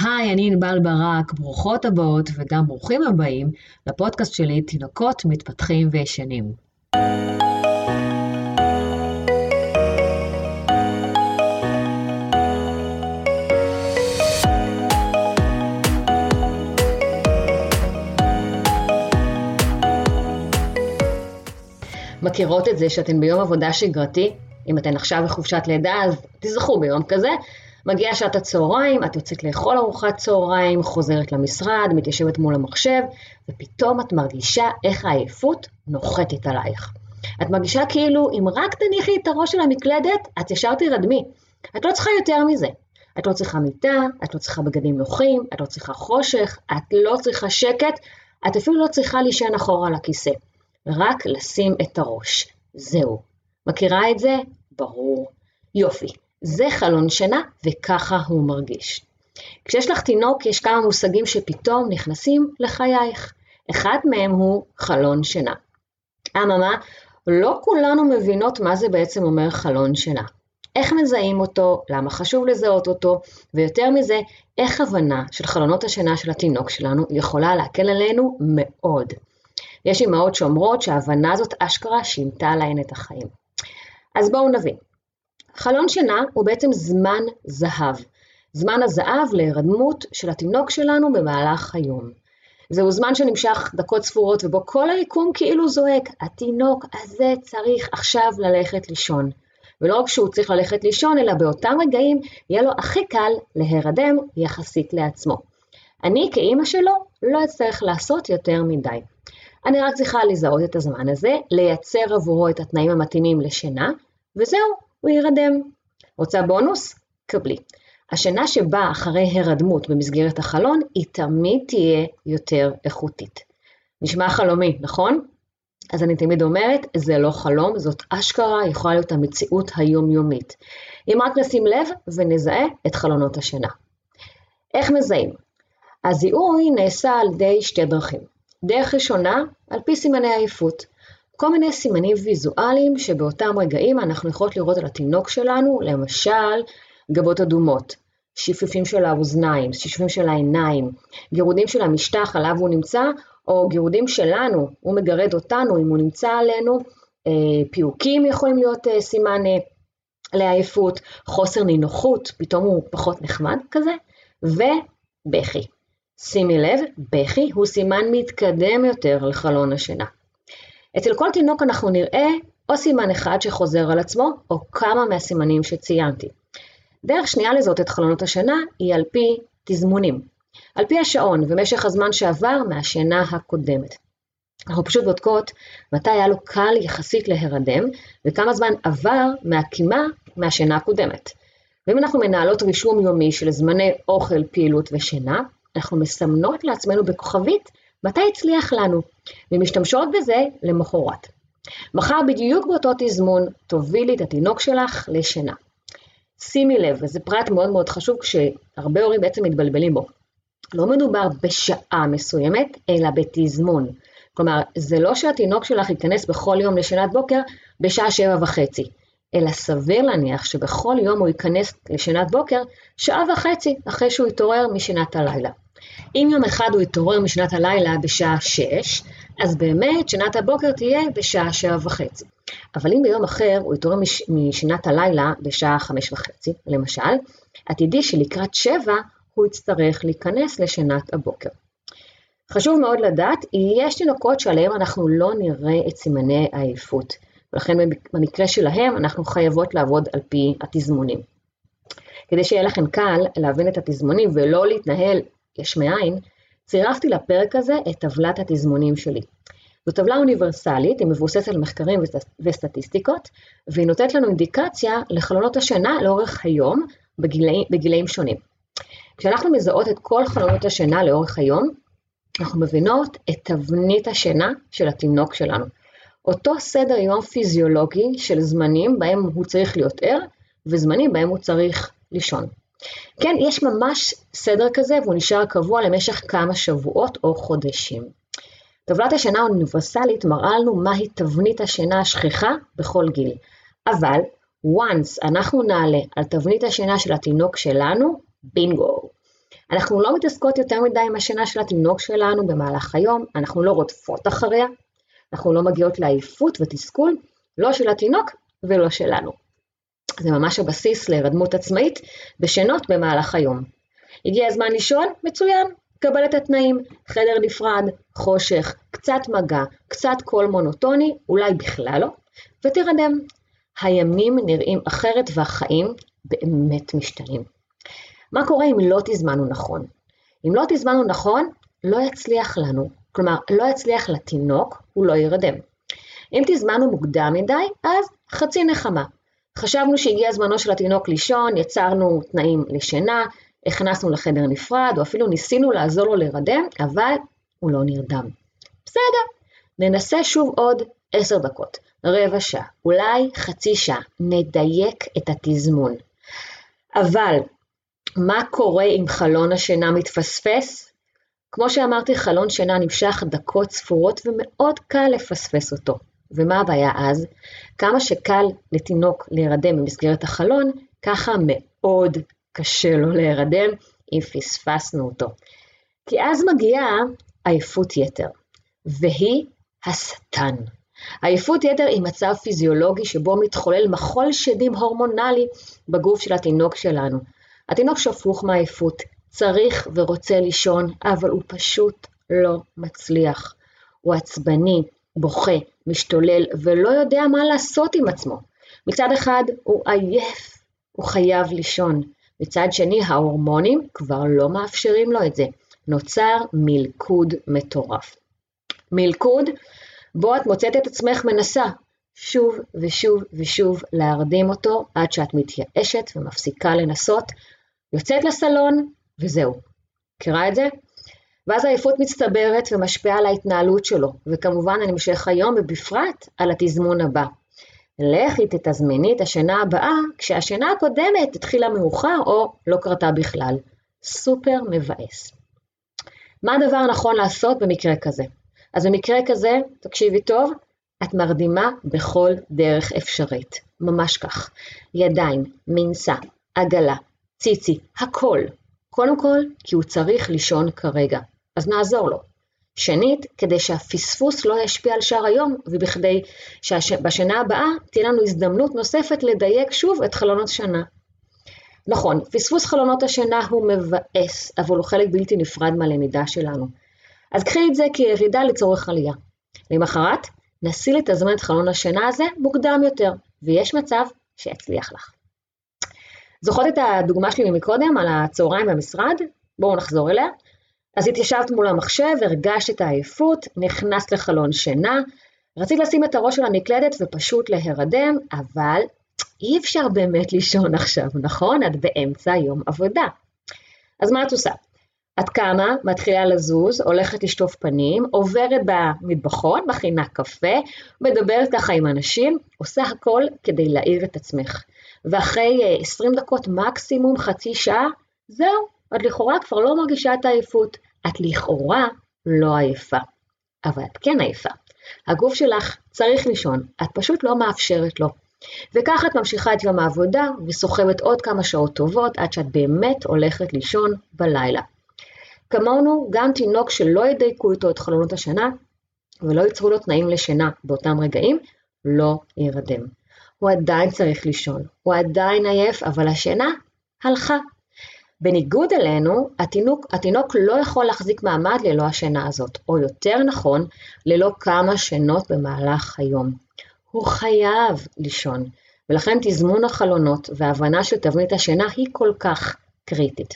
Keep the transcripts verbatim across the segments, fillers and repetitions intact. היי, אני ענבל ברק, ברוכות הבאות וגם ברוכים הבאים לפודקאסט שלי תינוקות מתפתחים וישנים. מכירות את זה שאתן ביום עבודה שגרתי? אם אתן עכשיו בחופשת לידה, אז תזכרו ביום כזה. מגיעה שעת הצהריים, את יוצאת לאכול ארוחת צהריים, חוזרת למשרד, מתיישבת מול המחשב, ופתאום את מרגישה איך העייפות נוחתת עלייך. את מרגישה כאילו אם רק תניחי את הראש של המקלדת, את ישר תירדמי. את לא צריכה יותר מזה. את לא צריכה מיטה, את לא צריכה בגדים נוחים, את לא צריכה חושך, את לא צריכה שקט, את אפילו לא צריכה לישון אחורה על הכיסא. רק לשים את הראש. זהו. מכירה את זה? ברור. יופי. זה חלון שינה, וככה הוא מרגיש. כשיש לך תינוק, יש כמה מושגים שפתאום נכנסים לחייך. אחד מהם הוא חלון שינה. אממה, לא כולנו מבינות מה זה בעצם אומר חלון שינה. איך מזהים אותו, למה חשוב לזהות אותו, ויותר מזה, איך הבנה של חלונות השינה של התינוק שלנו יכולה להקל עלינו מאוד. יש אמהות שאומרות שההבנה הזאת אשכרה שינתה להן את החיים. אז בואו נבין. חלון שינה הוא בעצם זמן זהב. זמן הזהב להירדמות של התינוק שלנו במהלך היום. זהו זמן שנמשך דקות ספורות ובו כל היקום כאילו זועק. התינוק הזה צריך עכשיו ללכת לישון. ולא רק שהוא צריך ללכת לישון, אלא באותם רגעים יהיה לו הכי קל להירדם יחסית לעצמו. אני כאמא שלו לא אצטרך לעשות יותר מדי. אני רק צריכה לזהות את הזמן הזה, לייצר עבורו את התנאים המתאימים לשינה, וזהו, הוא ירדם. רוצה בונוס? קבלי. השינה שבאה אחרי הרדמות במסגרת החלון, היא תמיד תהיה יותר איכותית. נשמע חלומי, נכון? אז אני תמיד אומרת, זה לא חלום, זאת אשכרה יכולה להיות המציאות היומיומית. אם רק נשים לב ונזהה את חלונות השינה. איך מזהים? הזיהוי נעשה על ידי שתי דרכים. דרך ראשונה, על פי סימני העייפות. כל מיני סימנים ויזואליים שבאותם רגעים אנחנו יכולות לראות על התינוק שלנו, למשל גבות אדומות, שיפופים של האוזניים, שיפופים של העיניים, גירודים של המשטח עליו הוא נמצא, או גירודים שלנו, הוא מגרד אותנו אם הוא נמצא עלינו, פיוקים יכולים להיות סימן לעייפות, חוסר נינוחות, פתאום הוא פחות נחמד כזה, ובכי. שימי לב, בכי הוא סימן מתקדם יותר לחלון השינה. אצל כל תינוק אנחנו נראה או סימן אחד שחוזר על עצמו, או כמה מהסימנים שציינתי. דרך שנייה לזהות את חלונות השינה היא על פי תזמונים. על פי השעון ומשך הזמן שעבר מהשינה הקודמת. אנחנו פשוט בודקות מתי היה לו קל יחסית להירדם, וכמה זמן עבר מהקימה מהשינה הקודמת. ואם אנחנו מנהלות רישום יומי של זמני אוכל, פעילות ושינה, אנחנו מסמנות לעצמנו בכוכבית מתי הצליח לנו, ומשתמשות בזה למחרת. מחר בדיוק באותו תזמון תובילי את התינוק שלך לשינה. שימי לב, וזה פרט מאוד מאוד חשוב כשהרבה הורים בעצם מתבלבלים בו. לא מדובר בשעה מסוימת, אלא בתזמון. כלומר, זה לא שהתינוק שלך ייכנס בכל יום לשינת בוקר בשעה שבע וחצי, אלא סביר להניח שבכל יום הוא ייכנס לשינת בוקר שעה וחצי אחרי שהוא יתעורר משינת הלילה. אם יום אחד הוא יתעורר משנת הלילה בשעה שש, אז באמת שנת הבוקר תהיה בשעה שעה וחצי. אבל אם ביום אחר הוא יתעורר מש... משנת הלילה בשעה חמש וחצי, למשל, עתידי שלקראת שבע הוא יצטרך להיכנס לשנת הבוקר. חשוב מאוד לדעת, יש תינוקות שעליהם אנחנו לא נראה את סימני העייפות, ולכן במקרה שלהם אנחנו חייבות לעבוד על פי התזמונים. כדי שיהיה לכם קל להבין את התזמונים ולא להתנהל יש מאין, צירפתי לפרק הזה את טבלת התזמונים שלי. זו טבלה אוניברסלית, היא מבוססת על מחקרים וסטטיסטיקות, והיא נותנת לנו אינדיקציה לחלונות השינה לאורך היום בגילי, בגילאים שונים. כשאנחנו מזהות את כל חלונות השינה לאורך היום, אנחנו מבינות את תבנית השינה של התינוק שלנו. אותו סדר יום פיזיולוגי של זמנים בהם הוא צריך להיות ער, וזמנים בהם הוא צריך לישון. כן, יש ממש סדר כזה והוא נשאר קבוע למשך כמה שבועות או חודשים. טבלת השינה האוניברסלית מראה לנו מהי תבנית השינה השכיחה בכל גיל. אבל, once אנחנו נעלה על תבנית השינה של התינוק שלנו, בינגו. אנחנו לא מתעסקות יותר מדי עם השינה של התינוק שלנו במהלך היום, אנחנו לא רודפות אחריה, אנחנו לא מגיעות לעייפות ותסכול, לא של התינוק ולא שלנו. זה ממש הבסיס להירדמות עצמאית בשינות במהלך היום. הגיע הזמן לישון? מצוין, קבל את התנאים, חדר נפרד, חושך, קצת מגע, קצת קול מונוטוני, אולי בכלל לא, ותירדם. הימים נראים אחרת והחיים באמת משתנים. מה קורה אם לא תזמנו נכון? אם לא תזמנו נכון, לא יצליח לנו. כלומר, לא יצליח לתינוק, הוא לא ירדם. אם תזמנו מוקדם מדי, אז חצי נחמה. חשבנו שהגיע זמנו של התינוק לישון, יצרנו תנאים לשינה, הכנסנו לחדר נפרד, או אפילו ניסינו לעזור לו לרדם, אבל הוא לא נרדם. בסדר, ננסה שוב עוד עשר דקות, רבע שעה, אולי חצי שעה, נדייק את התזמון. אבל מה קורה אם חלון השינה מתפספס? כמו שאמרתי, חלון שינה נמשך דקות ספורות ומאוד קל לפספס אותו. ומה הבעיה אז? כמה שקל לתינוק להירדם במסגרת החלון, ככה מאוד קשה לו להירדם אם פספסנו אותו. כי אז מגיעה עייפות יתר, והיא השטן. עייפות יתר היא מצב פיזיולוגי שבו מתחולל מחול שדים הורמונלי בגוף של התינוק שלנו. התינוק שפוך מעייפות, צריך ורוצה לישון, אבל הוא פשוט לא מצליח. הוא עצבני, בוכה, משתולל, ולא יודע מה לעשות עם עצמו. מצד אחד הוא עייף, הוא חייב לישון. מצד שני ההורמונים כבר לא מאפשרים לו את זה. נוצר מלכוד מטורף. מלכוד בו את מוצאת את עצמך מנסה שוב ושוב ושוב להרדים אותו עד שאת מתייאשת ומפסיקה לנסות, יוצאת לסלון וזהו. קרא את זה? ואז העייפות מצטברת ומשפיעה על ההתנהלות שלו, וכמובן על המשך היום ובפרט על התזמון הבא. לכי תתזמני את השינה הבאה כשהשינה הקודמת התחילה מאוחר או לא קרתה בכלל. סופר מבאס. מה הדבר הנכון לעשות במקרה כזה? אז במקרה כזה, תקשיבי טוב, את מרדימה בכל דרך אפשרית. ממש כך. ידיים, מנסה, עגלה, ציצי, הכל. קודם כל, כי הוא צריך לישון כרגע. אז נעזור לו. שנית, כדי שהפספוס לא ישפיע על שער היום, ובכדי שבשנה הבאה תהיה לנו הזדמנות נוספת לדייק שוב את חלונות השנה. נכון, פספוס חלונות השנה הוא מבאס, אבל הוא חלק בלתי נפרד מהלמידה שלנו. אז קחי את זה כירידה לצורך עלייה. למחרת, נסי לתזמן את חלון השינה הזה מוקדם יותר, ויש מצב שיצליח לך. זוכרת את הדוגמה שלי מקודם על הצהריים במשרד? בואו נחזור אליה. אז התיישבת מול המחשב, הרגשת את העייפות, נכנסת לחלון שינה, רצית לשים את הראש של המקלדת ופשוט להירדם, אבל אי אפשר באמת לישון עכשיו, נכון? את באמצע יום עבודה. אז מה את עושה? את קמה, מתחילה לזוז, הולכת לשטוף פנים, עוברת במטבחון, מכינה קפה, מדברת ככה עם אנשים, עושה הכל כדי להעיר את עצמך. ואחרי עשרים דקות מקסימום, חצי שעה, זהו, את לכאורה כבר לא מרגישה את העייפות. את לכאורה לא עייפה, אבל את כן עייפה. הגוף שלך צריך לישון, את פשוט לא מאפשרת לו. וכך את ממשיכה את יום העבודה וסוחבת עוד כמה שעות טובות עד שאת באמת הולכת לישון בלילה. כמונו, גם תינוק שלא ידייקו איתו את חלונות השינה, ולא ייצרו לו תנאים לשינה באותם רגעים, לא ירדם. הוא עדיין צריך לישון, הוא עדיין עייף, אבל השינה הלכה. בניגוד אלינו, התינוק, התינוק לא יכול להחזיק מעמד ללא השינה הזאת, או יותר נכון, ללא כמה שינות במהלך היום. הוא חייב לישון, ולכן תזמון החלונות וההבנה של תבנית השינה היא כל כך קריטית.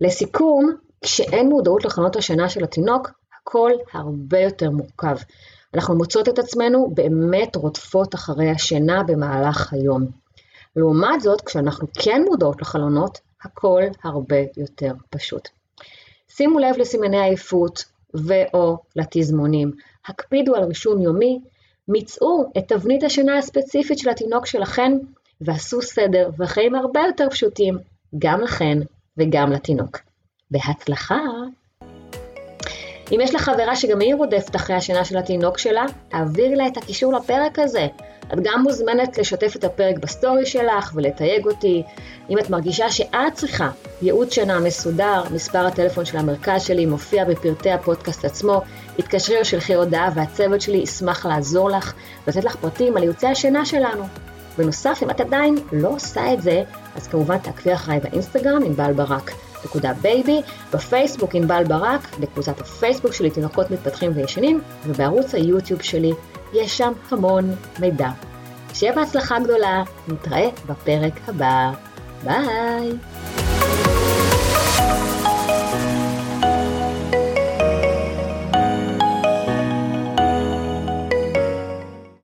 לסיכום, כשאין מודעות לחלונות השינה של התינוק, הכל הרבה יותר מורכב. אנחנו מוצאות את עצמנו באמת רודפות אחרי השינה במהלך היום. לעומת זאת, כשאנחנו כן מודעות לחלונות, הכל הרבה יותר פשוט. שימו לב לסימני העייפות ואו לתזמונים. הקפידו על רישום יומי, מצאו את תבנית השינה הספציפית של התינוק שלכן, ועשו סדר וחיים הרבה יותר פשוטים, גם לכן וגם לתינוק. בהצלחה. אם יש לך חברה שגם היא רודפת אחרי השינה של התינוק שלה, תעביר לה את הקישור לפרק הזה. את גם מוזמנת לשתף את הפרק בסטורי שלך ולתייג אותי. אם את מרגישה שאת צריכה ייעוד שינה מסודר, מספר הטלפון של המרכז שלי מופיע בפרטי הפודקאסט עצמו, התקשרי או שלחי הודעה והצוות שלי ישמח לעזור לך, לתת לך פרטים על ייעוצי השינה שלנו. בנוסף, אם את עדיין לא עושה את זה, אז כמובן תעקבי אחריי באינסטגרם ענבל ברק. נקודה בייבי, בפייסבוק ענבל ברק, בקבוצת הפייסבוק שלי תינוקות מתפתחים וישנים, ובערוץ היוטיוב שלי יש שם המון מידע. שיהיה בהצלחה גדולה, נתראה בפרק הבא. ביי!